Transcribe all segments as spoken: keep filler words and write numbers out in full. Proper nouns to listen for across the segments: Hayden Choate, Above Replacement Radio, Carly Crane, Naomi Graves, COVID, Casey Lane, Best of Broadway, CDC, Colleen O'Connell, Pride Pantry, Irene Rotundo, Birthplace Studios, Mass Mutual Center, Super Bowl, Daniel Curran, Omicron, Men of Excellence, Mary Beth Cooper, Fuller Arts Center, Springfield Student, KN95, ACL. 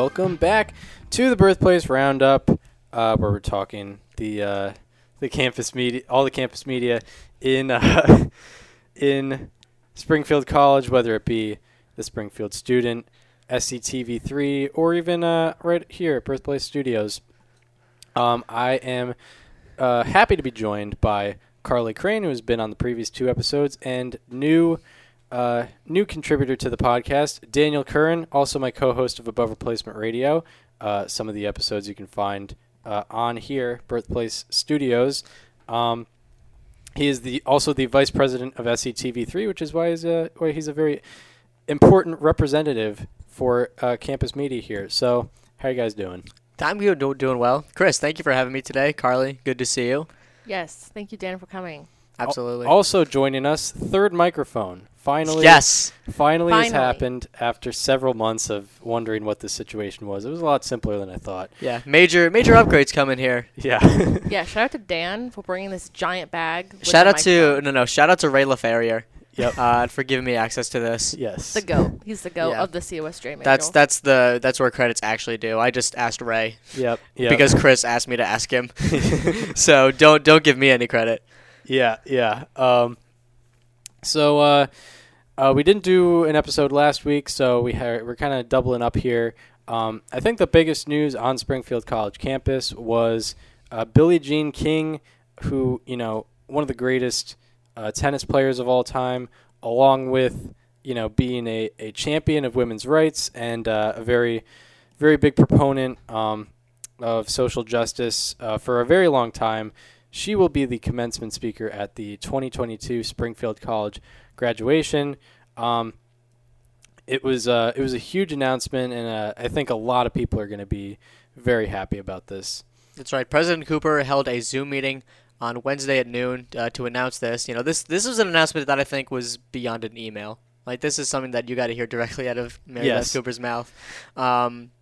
welcome back to the Birthplace Roundup, uh, where we're talking the uh, the campus media, all the campus media in uh, in Springfield College, whether it be the Springfield Student, S C T V three, or even uh, right here at Birthplace Studios. Um, I am uh, happy to be joined by Carly Crane, who has been on the previous two episodes, and new. Uh, new contributor to the podcast, Daniel Curran, also my co-host of Above Replacement Radio. Uh, some of the episodes you can find uh, on here, Birthplace Studios. Um, he is the also the vice president of S E T V three, which is why he's a, why he's a very important representative for uh, campus media here. So, how are you guys doing? I'm good, doing well. Chris, thank you for having me today. Carly, good to see you. Yes, thank you, Dan, for coming. Absolutely. Also joining us, third microphone. Finally, yes. Finally, finally has happened after several months of wondering what the situation was. It was a lot simpler than I thought. Yeah, major major upgrades coming here. Yeah. Yeah. Shout out to Dan for bringing this giant bag. Shout out to no no. Shout out to Ray LaFerrier. Yep. Uh, for giving me access to this. Yes. The GOAT. He's the GOAT yeah. of the C O S J manual. That's that's the that's where credit's actually due. I just asked Ray. Yep. Yep. Because Chris asked me to ask him. So don't don't give me any credit. Yeah. Yeah. Um. So uh, uh, we didn't do an episode last week, so we ha- we're kind of doubling up here. Um, I think the biggest news on Springfield College campus was uh, Billie Jean King, who, you know, one of the greatest uh, tennis players of all time, along with, you know, being a, a champion of women's rights and uh, a very, very big proponent um, of social justice uh, for a very long time. She will be the commencement speaker at the twenty twenty-two Springfield College graduation. Um, it was uh, it was a huge announcement, and uh, I think a lot of people are going to be very happy about this. That's right. President Cooper held a Zoom meeting on Wednesday at noon uh, to announce this. You know, this this was an announcement that I think was beyond an email. Like, this is something that you got to hear directly out of Mary Beth Cooper's mouth. Um,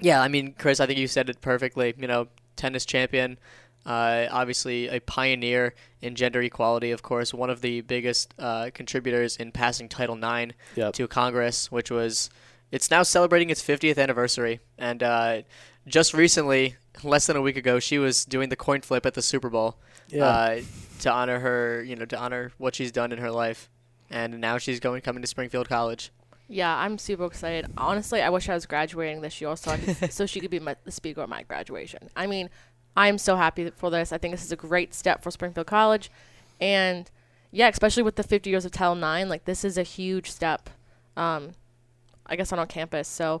yeah, I mean, Chris, I think you said it perfectly. You know, tennis champion. Uh, obviously a pioneer in gender equality, of course, one of the biggest uh, contributors in passing Title nine yep. to Congress, which was, it's now celebrating its fiftieth anniversary. And uh, just recently, less than a week ago, she was doing the coin flip at the Super Bowl yeah. uh, to honor her, you know, to honor what she's done in her life. And now she's going coming to Springfield College. Yeah, I'm super excited. Honestly, I wish I was graduating this year so, I could, so she could be my, the speaker at my graduation. I mean... I'm so happy for this. I think this is a great step for Springfield College. And, yeah, especially with the fifty years of Title nine, like, this is a huge step, um, I guess, on our campus. So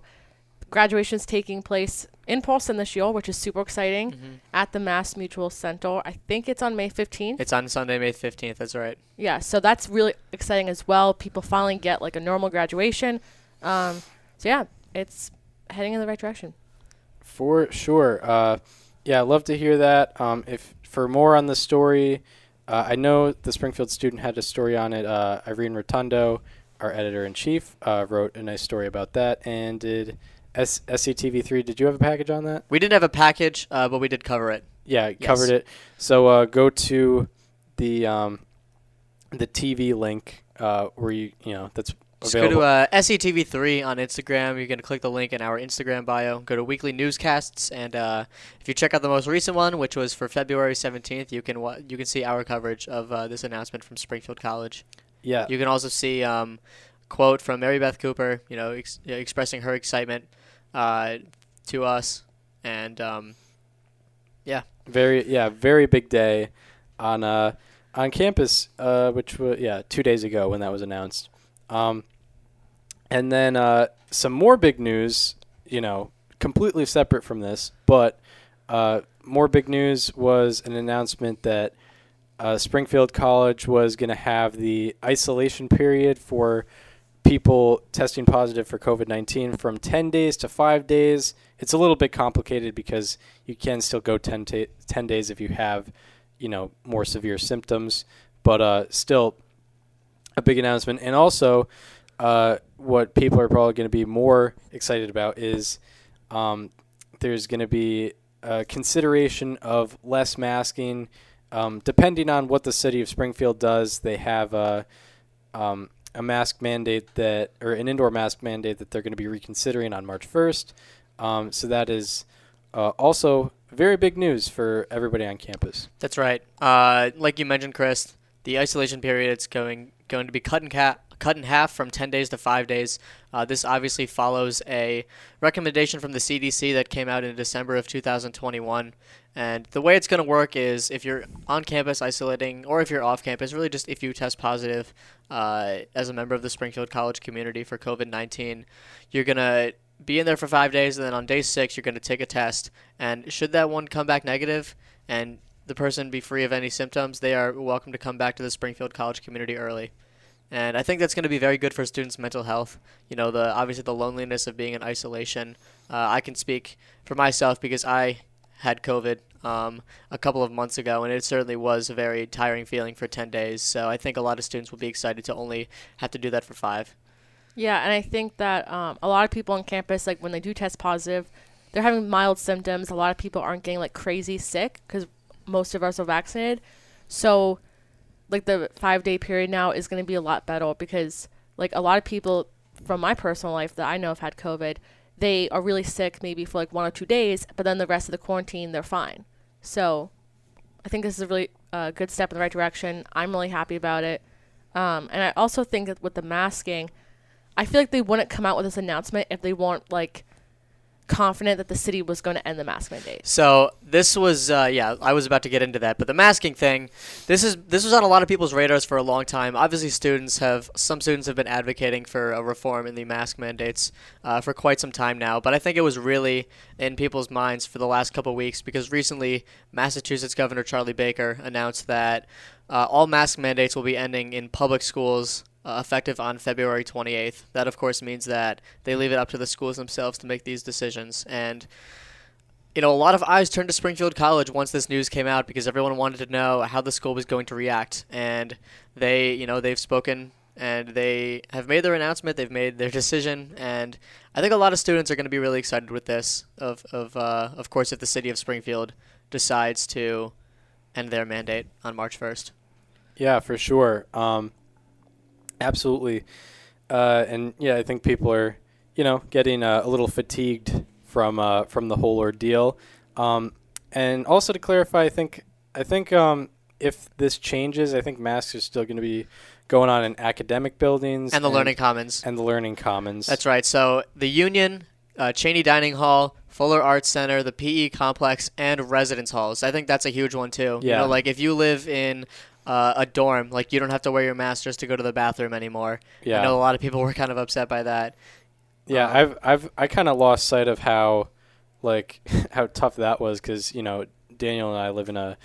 graduation is taking place in person this year, which is super exciting, mm-hmm. at the Mass Mutual Center. I think it's on May fifteenth. It's on Sunday, May fifteenth. That's right. Yeah, so that's really exciting as well. People finally get, like, a normal graduation. Um, so, yeah, it's heading in the right direction. For sure. Uh Yeah, I'd love to hear that. Um, if for more on the story, uh, I know the Springfield Student had a story on it. Uh, Irene Rotundo, our editor-in-chief, uh, wrote a nice story about that. And did S- S C T V three, did you have a package on that? We didn't have a package, uh, but we did cover it. Yeah, yes. Covered it. So uh, go to the um, the T V link uh, where you, you know, that's available. Just go to uh, S E T V three on Instagram. You're going to click the link in our Instagram bio. Go to weekly newscasts, and uh, if you check out the most recent one, which was for February seventeenth, you can wa- you can see our coverage of uh, this announcement from Springfield College. Yeah. You can also see um, a quote from Mary Beth Cooper, you know, ex- expressing her excitement uh, to us, and um, yeah. Very yeah, very big day on uh, on campus, uh, which was yeah two days ago when that was announced. Um, And then uh, some more big news, you know, completely separate from this, but uh, more big news was an announcement that uh, Springfield College was going to have the isolation period for people testing positive for COVID nineteen from ten days to five days. It's a little bit complicated because you can still go ten, ta- ten days if you have, you know, more severe symptoms, but uh, still a big announcement. And also... Uh, what people are probably going to be more excited about is um, there's going to be a consideration of less masking. Um, depending on what the city of Springfield does, they have a, um, a mask mandate that, or an indoor mask mandate that they're going to be reconsidering on March first. Um, so that is uh, also very big news for everybody on campus. That's right. Uh, like you mentioned, Chris, the isolation period is going going to be cut in half, cut in half from ten days to five days. Uh, this obviously follows a recommendation from the C D C that came out in December of two thousand twenty-one. And the way it's going to work is if you're on campus isolating or if you're off campus, really just if you test positive uh, as a member of the Springfield College community for COVID nineteen, you're going to be in there for five days. And then on day six, you're going to take a test. And should that one come back negative and the person be free of any symptoms, they are welcome to come back to the Springfield College community early. And I think that's going to be very good for students' mental health. You know, the obviously the loneliness of being in isolation. Uh, I can speak for myself because I had COVID um, a couple of months ago, and it certainly was a very tiring feeling for ten days. So I think a lot of students will be excited to only have to do that for five. Yeah, and I think that um, a lot of people on campus, like when they do test positive, they're having mild symptoms. A lot of people aren't getting like crazy sick because most of us are vaccinated. So like the five-day period now is going to be a lot better because like a lot of people from my personal life that I know have had COVID, they are really sick maybe for like one or two days, but then the rest of the quarantine, they're fine. So I think this is a really uh, good step in the right direction. I'm really happy about it. Um, and I also think that with the masking, I feel like they wouldn't come out with this announcement if they weren't like confident that the city was going to end the mask mandate. So this was, uh, yeah, I was about to get into that, but the masking thing, this is this was on a lot of people's radars for a long time. Obviously, students have some students have been advocating for a reform in the mask mandates uh, for quite some time now. But I think it was really in people's minds for the last couple of weeks because recently Massachusetts Governor Charlie Baker announced that uh, all mask mandates will be ending in public schools. Uh, effective on February twenty-eighth. That, of course, means that they leave it up to the schools themselves to make these decisions. And, you know, a lot of eyes turned to Springfield College once this news came out because everyone wanted to know how the school was going to react. And they, you know, they've spoken and they have made their announcement. They've made their decision. And I think a lot of students are going to be really excited with this, of, of, uh, of course, if the city of Springfield decides to end their mandate on March first. Yeah, for sure. Um Absolutely. Uh, and, yeah, I think people are, you know, getting uh, a little fatigued from uh, from the whole ordeal. Um, and also to clarify, I think I think um, if this changes, I think masks are still going to be going on in academic buildings. And the and, learning commons. And the learning commons. That's right. So the Union, uh, Cheney Dining Hall, Fuller Arts Center, the P E complex, and residence halls. I think that's a huge one, too. Yeah. You know, like if you live in Uh, a dorm, like you don't have to wear your mask just to go to the bathroom anymore. Yeah. I know a lot of people were kind of upset by that. Yeah, um, I've I've I kind of lost sight of how, like, how tough that was because you know Daniel and I live in a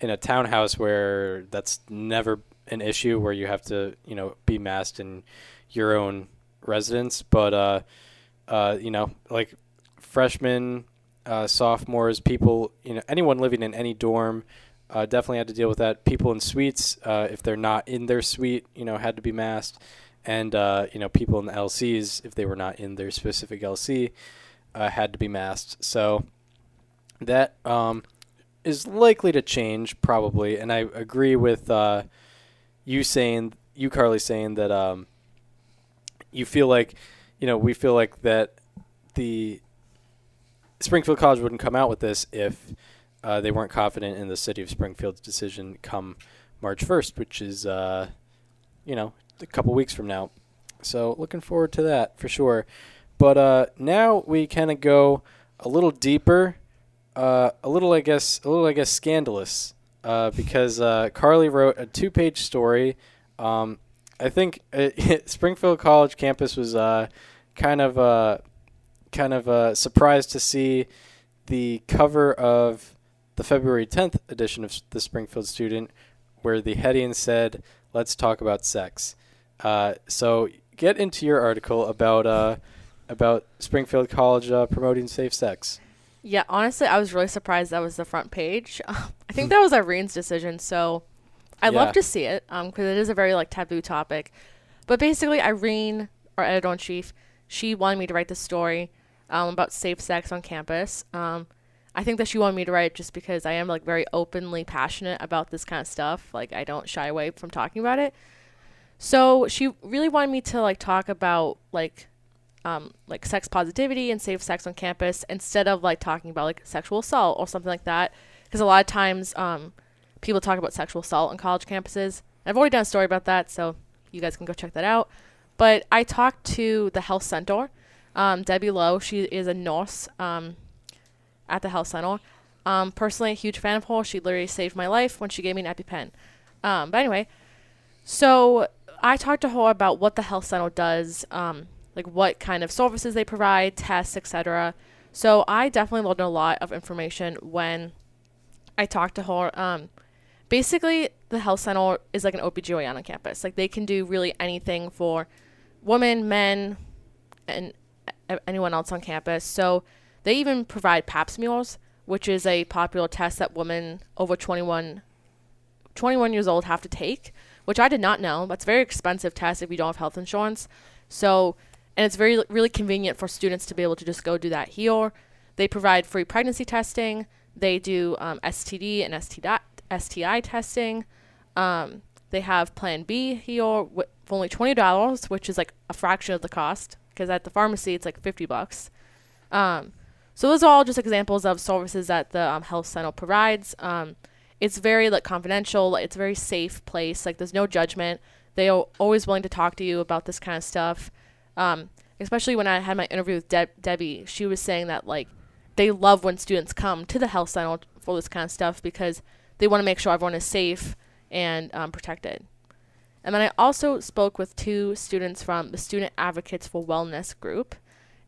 in a townhouse where that's never an issue where you have to you know be masked in your own residence, but uh, uh, you know like freshmen, uh, sophomores, people, you know anyone living in any dorm. Uh, definitely had to deal with that. People in suites, uh, if they're not in their suite, you know, had to be masked. And, uh, you know, people in the L Cs, if they were not in their specific L C, uh, had to be masked. So that um, is likely to change, probably. And I agree with uh, you saying, you, Carly, saying that um, you feel like, you know, we feel like that the Springfield College wouldn't come out with this if Uh, they weren't confident in the city of Springfield's decision come March first, which is, uh, you know, a couple weeks from now. So looking forward to that for sure. But uh, now we kind of go a little deeper, uh, a little, I guess, a little, I guess, scandalous, uh, because uh, Carly wrote a two-page story. Um, I think it, Springfield College campus was uh, kind of, uh, kind of uh, surprised to see the cover of the February tenth edition of the Springfield Student, where the heading said, "Let's talk about sex." Uh, so get into your article about uh, about Springfield College uh, promoting safe sex. Yeah, honestly, I was really surprised that was the front page. I think that was Irene's decision, so I yeah. love to see it because um, it is a very like taboo topic. But basically, Irene, our editor-in-chief, she wanted me to write the story um, about safe sex on campus. Um, I think that she wanted me to write just because I am like very openly passionate about this kind of stuff. Like I don't shy away from talking about it. So she really wanted me to like talk about like um, like sex positivity and safe sex on campus instead of like talking about like sexual assault or something like that. Because a lot of times um, people talk about sexual assault on college campuses. I've already done a story about that, so you guys can go check that out. But I talked to the health center, um, Debbie Lowe. She is a nurse um, at the health center. Um, personally, a huge fan of her. She literally saved my life when she gave me an EpiPen. Um, but anyway, so I talked to her about what the health center does, um, like what kind of services they provide, tests, et cetera. So I definitely learned a lot of information when I talked to her. Um, basically, the health center is like an O B G Y N on campus. Like they can do really anything for women, men, and anyone else on campus. So they even provide pap smears, which is a popular test that women over twenty-one years old have to take, which I did not know. That's a very expensive test if you don't have health insurance. So, and it's very, really convenient for students to be able to just go do that here. They provide free pregnancy testing. They do um, S T D and S T I testing. Um, they have Plan B here with only twenty dollars, which is like a fraction of the cost, because at the pharmacy it's like fifty bucks. Um, so those are all just examples of services that the um, health center provides. Um, It's very like confidential. It's a very safe place. Like there's no judgment. They are always willing to talk to you about this kind of stuff. Um, especially when I had my interview with De- Debbie, she was saying that like they love when students come to the health center for this kind of stuff because they want to make sure everyone is safe and um, protected. And then I also spoke with two students from the Student Advocates for Wellness group,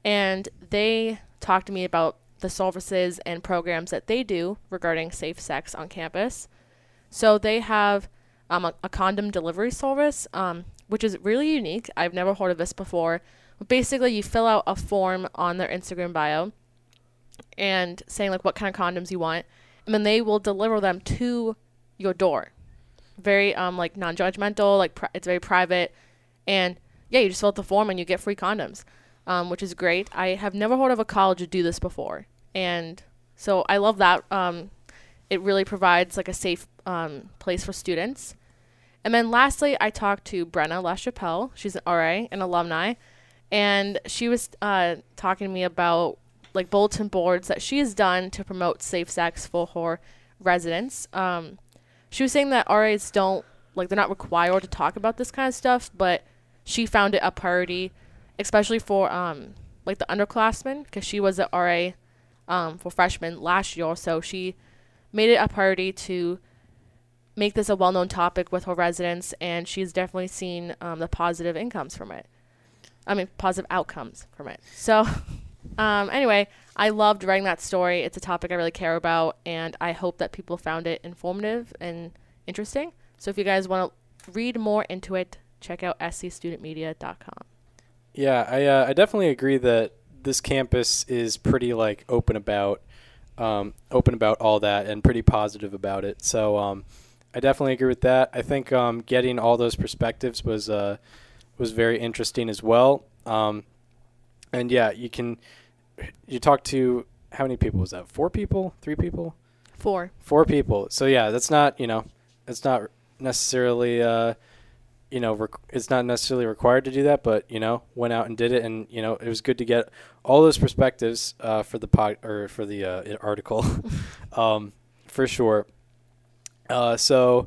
and they talked to me about the services and programs that they do regarding safe sex on campus. So they have um, a, a condom delivery service, um, which is really unique. I've never heard of this before. But basically, you fill out a form on their Instagram bio and saying like what kind of condoms you want, and then they will deliver them to your door. Very um like non-judgmental, like pri- it's very private, and yeah, you just fill out the form and you get free condoms. Um, which is great. I have never heard of a college do this before. And so I love that. Um, it really provides like a safe um, place for students. And then lastly, I talked to Brenna LaChapelle. She's an R A, an alumni. And she was uh, talking to me about like bulletin boards that she has done to promote safe sex for her residents. Um, she was saying that R As don't, like they're not required to talk about this kind of stuff, but she found it a priority, especially for um like the underclassmen, because she was an R A um, for freshmen last year, so she made it a priority to make this a well-known topic with her residents, and she's definitely seen um, the positive incomes from it. I mean, positive outcomes from it. So um, anyway, I loved writing that story. It's a topic I really care about, and I hope that people found it informative and interesting. So if you guys want to read more into it, check out S C student media dot com. Yeah, I uh, I definitely agree that this campus is pretty like open about um, open about all that and pretty positive about it. So um, I definitely agree with that. I think um, getting all those perspectives was uh, was very interesting as well. Um, and yeah, you can you talk to how many people was that? Four people? Three people? Four. Four people. So yeah, that's not you know that's not necessarily. Uh, you know, rec- it's not necessarily required to do that, but, you know, went out and did it. And, you know, it was good to get all those perspectives uh, for the pod or for the uh, article um, for sure. Uh, so,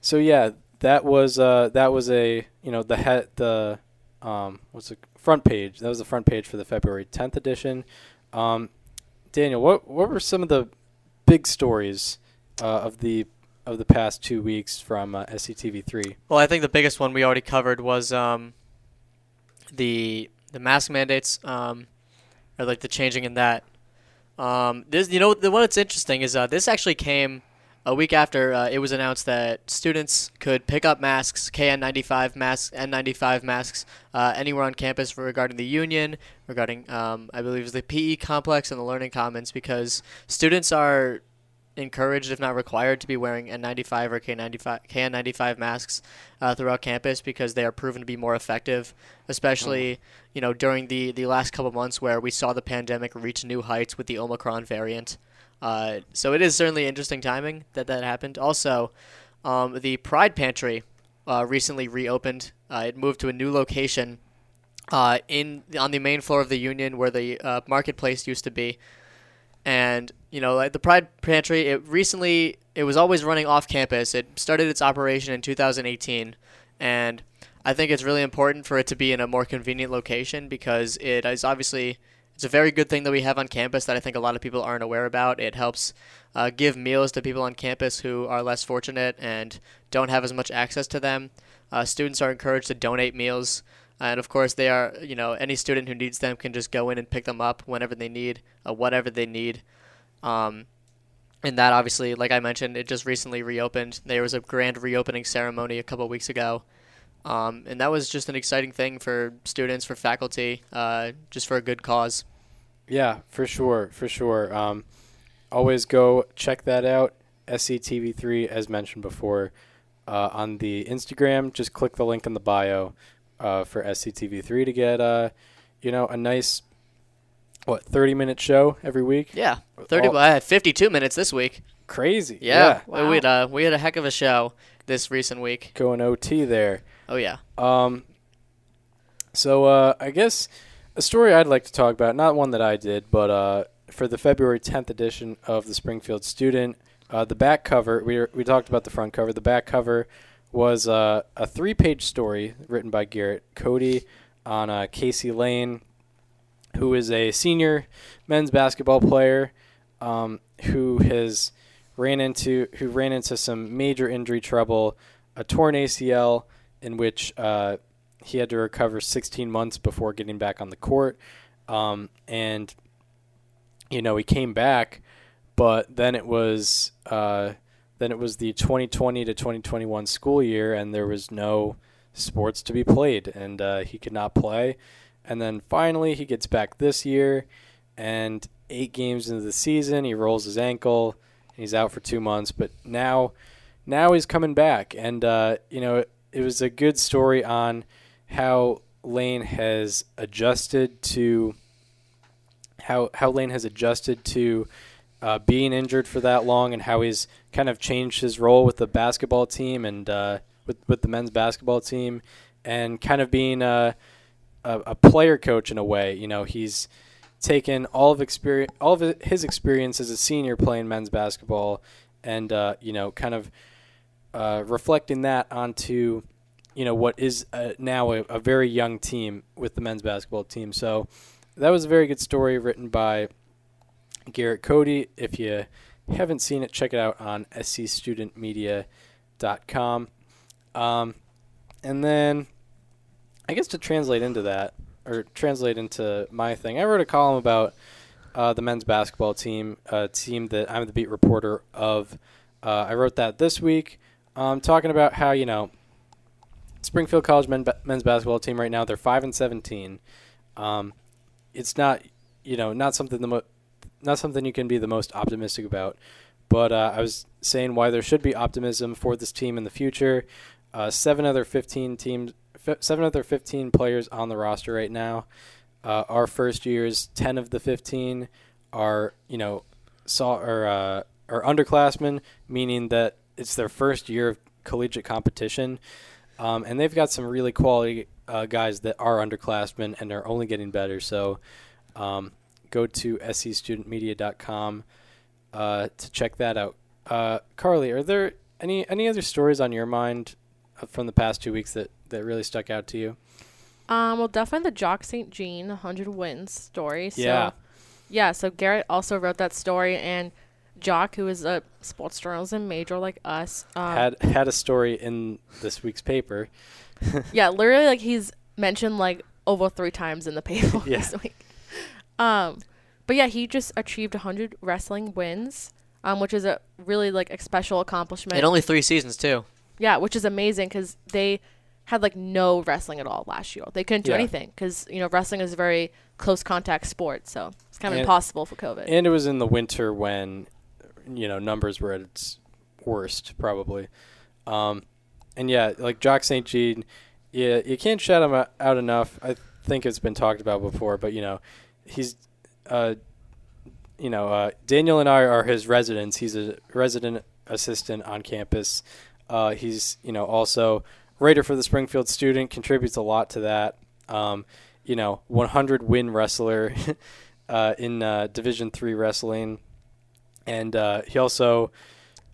so yeah, that was, uh, that was a, you know, the, he- the, um, what's the front page? That was the front page for the February tenth edition. Um, Daniel, what, what were some of the big stories uh, of the, of the past two weeks from uh, S C T V three? Well, I think the biggest one we already covered was um, the the mask mandates, um, or like the changing in that. Um, this, you know, the one that's interesting is uh, this actually came a week after uh, it was announced that students could pick up masks, K N ninety-five masks, N ninety-five masks, uh, anywhere on campus regarding the Union, regarding um, I believe it was the P E complex and the Learning Commons, because students are encouraged, if not required, to be wearing N ninety-five or K N ninety-five masks uh, throughout campus, because they are proven to be more effective, especially mm. you know during the, the last couple months where we saw the pandemic reach new heights with the Omicron variant. Uh, so it is certainly interesting timing that that happened. Also, um, the Pride Pantry uh, recently reopened. Uh, it moved to a new location uh, in on the main floor of the Union where the uh, marketplace used to be. And, you know, like the Pride Pantry, it recently, it was always running off campus. It started its operation in two thousand eighteen, and I think it's really important for it to be in a more convenient location, because it is obviously, it's a very good thing that we have on campus that I think a lot of people aren't aware about. It helps uh, give meals to people on campus who are less fortunate and don't have as much access to them. Uh, students are encouraged to donate meals. And of course, they are, you know, any student who needs them can just go in and pick them up whenever they need, uh, whatever they need. Um, and that obviously, like I mentioned, it just recently reopened. There was a grand reopening ceremony a couple of weeks ago. Um, and that was just an exciting thing for students, for faculty, uh, just for a good cause. Yeah, for sure, for sure. Um, always go check that out. S C T V three, as mentioned before, uh, on the Instagram. Just click the link in the bio. Uh, for S C T V three to get, uh, you know, a nice, what, thirty-minute show every week? Yeah, thirty. All, I had fifty-two minutes this week. Crazy. Yeah, yeah. Wow. We had a, we had a heck of a show this recent week. Going O T there. Oh yeah. Um. So uh, I guess a story I'd like to talk about, not one that I did, but uh, for the February tenth edition of the Springfield Student, uh, the back cover. We were, we talked about the front cover. The back cover was uh, a three-page story written by Garrett Cody on uh, Casey Lane, who is a senior men's basketball player um, who has ran into who ran into some major injury trouble, a torn A C L in which uh, he had to recover sixteen months before getting back on the court, um, and you know he came back, but then it was. Uh, Then it was the twenty twenty to twenty twenty-one school year, and there was no sports to be played, and uh, he could not play. And then finally he gets back this year, and eight games into the season, he rolls his ankle, and he's out for two months. But now now he's coming back, and uh, you know it, it was a good story on how Lane has adjusted to how how Lane has adjusted to Uh, being injured for that long, and how he's kind of changed his role with the basketball team and uh, with with the men's basketball team, and kind of being a, a a player coach in a way. You know, he's taken all of experience, all of his experience as a senior playing men's basketball, and uh, you know, kind of uh, reflecting that onto you know what is uh, now a, a very young team with the men's basketball team. So that was a very good story written by Garrett Cody. If you haven't seen it, check it out on S C student media dot com. Um, and then I guess to translate into that, or translate into my thing, I wrote a column about uh, the men's basketball team, a team that I'm the beat reporter of. Uh, I wrote that this week, um, talking about how, you know, Springfield College men ba- men's basketball team right now, they're five and seventeen. Um, it's not, you know, not something the most, not something you can be the most optimistic about, but uh, I was saying why there should be optimism for this team in the future. Uh, seven other fifteen teams, f- seven other fifteen players on the roster right now. Uh, our first years, ten of the fifteen are you know saw or uh, are underclassmen, meaning that it's their first year of collegiate competition, um, and they've got some really quality uh, guys that are underclassmen and are only getting better. So. Um, Go to S C student media dot com uh, to check that out. Uh, Carly, are there any any other stories on your mind from the past two weeks that, that really stuck out to you? Um, well, definitely the Jock Saint Jean one hundred wins story. So, yeah. Yeah, so Garrett also wrote that story, and Jock, who is a sports journalism major like us. Um, had had a story in this week's paper. Yeah, literally, like, he's mentioned, like, over three times in the paper yeah. this week. Um, but yeah, he just achieved one hundred wrestling wins, um, which is a really like a special accomplishment. And only three seasons too. Yeah, which is amazing because they had like no wrestling at all last year. They couldn't do yeah. anything because you know wrestling is a very close contact sport, so it's kind of and impossible for COVID. And it was in the winter when, you know, numbers were at its worst probably. Um, and yeah, like Jock Saint Jean, yeah, you can't shout him out enough. I think it's been talked about before, but you know. He's, uh, you know, uh, Daniel and I are his residents. He's a resident assistant on campus. Uh, he's, you know, also writer for the Springfield Student, contributes a lot to that. Um, you know, one hundred win wrestler uh, in uh, Division three wrestling, and uh, he also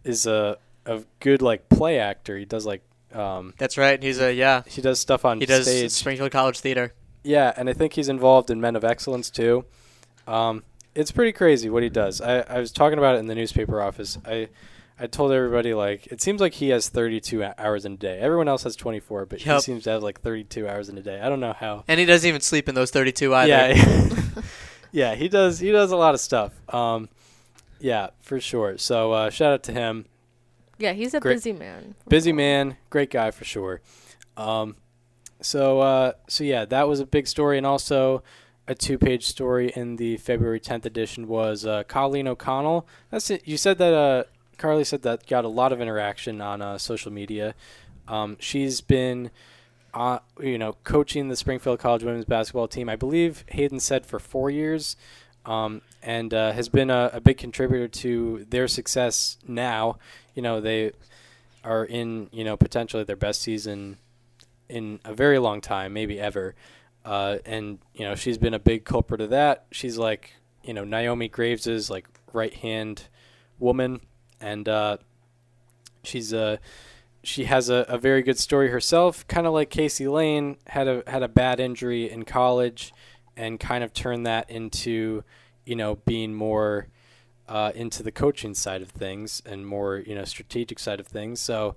is a a good like play actor. He does like um, that's right. He's a yeah. He does stuff on he does stage. Springfield College Theater. Yeah, and I think he's involved in Men of Excellence too. Um, it's pretty crazy what he does. I, I was talking about it in the newspaper office. I I told everybody, like, it seems like he has thirty-two hours in a day. Everyone else has twenty-four, but yep. he seems to have, like, thirty-two hours in a day. I don't know how. And he doesn't even sleep in those thirty-two either. Yeah, yeah he does He does a lot of stuff. Um, yeah, for sure. So uh, shout out to him. Yeah, he's a great, busy man. Busy man. Great guy for sure. Um, so, uh, so, yeah, that was a big story. And also a two-page story in the February tenth edition was uh, Colleen O'Connell. That's it. You said that uh, – Carly said that got a lot of interaction on uh, social media. Um, she's been, uh, you know, coaching the Springfield College women's basketball team, I believe Hayden said, for four years, um, and uh, has been a, a big contributor to their success now. You know, they are in, you know, potentially their best season in a very long time, maybe ever. Uh, and, you know, she's been a big culprit of that. She's like, you know, Naomi Graves' like right-hand woman. And uh, she's uh, she has a, a very good story herself, kind of like Casey Lane, had a had a bad injury in college and kind of turned that into, you know, being more uh, into the coaching side of things and more, you know, strategic side of things. So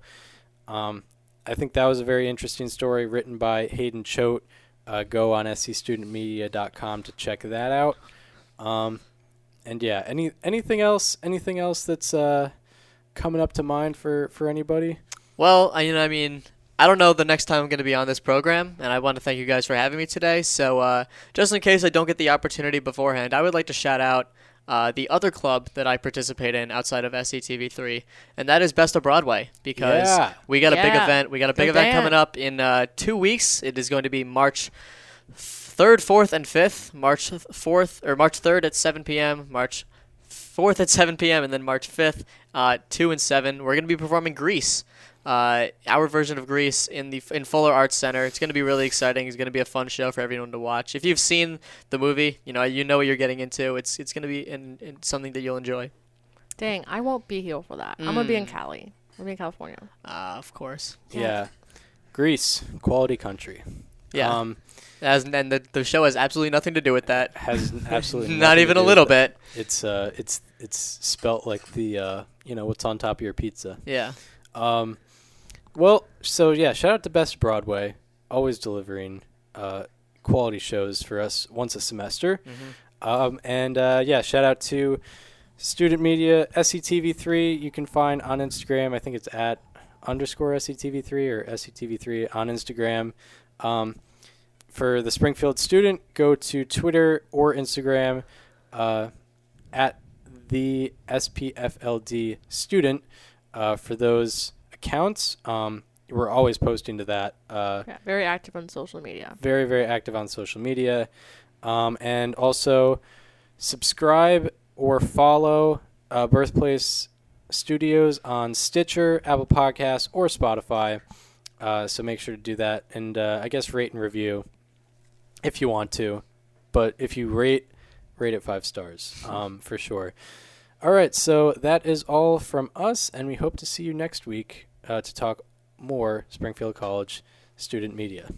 um, I think that was a very interesting story written by Hayden Choate. Uh, go on S C student media dot com to check that out. Um And yeah, any anything else? Anything else that's uh, coming up to mind for, for anybody? Well, I, you know, I mean, I don't know the next time I'm going to be on this program, and I want to thank you guys for having me today. So, uh, just in case I don't get the opportunity beforehand, I would like to shout out uh, the other club that I participate in outside of S C T V three, and that is Best of Broadway, because yeah. we got yeah. a big event. We got a big Good event band. coming up in uh, two weeks. It is going to be March third, fourth, and fifth, March fourth or March third at seven p.m., March fourth at seven p.m., and then March fifth uh, two and seven. We're going to be performing Grease, uh, our version of Grease, in the in Fuller Arts Center. It's going to be really exciting. It's going to be a fun show for everyone to watch. If you've seen the movie, you know you know what you're getting into. It's it's going to be in, in something that you'll enjoy. Dang, I won't be here for that. Mm. I'm going to be in Cali. I'm going to be in California. Uh, of course. Yeah. yeah. Grease, quality country. Yeah. Um, As, and the, the show has absolutely nothing to do with that. Has absolutely not even a little bit. It's uh, it's it's spelt like the uh, you know, what's on top of your pizza. Yeah. Um, well, so yeah, shout out to Best Broadway, always delivering uh quality shows for us once a semester. Mm-hmm. Um, and uh, yeah, shout out to Student Media S C T V three. You can find on Instagram. I think it's at underscore S C T V three or S C T V three on Instagram. Um. For the Springfield Student, go to Twitter or Instagram uh, at the S P F L D Student uh, for those accounts. Um, we're always posting to that. Uh, yeah, very active on social media. Very, very active on social media. Um, and also subscribe or follow uh, Birthplace Studios on Stitcher, Apple Podcasts, or Spotify. Uh, so make sure to do that. And uh, I guess rate and review if you want to, but if you rate, rate it five stars um, for sure. All right, so that is all from us, and we hope to see you next week uh, to talk more Springfield College student media.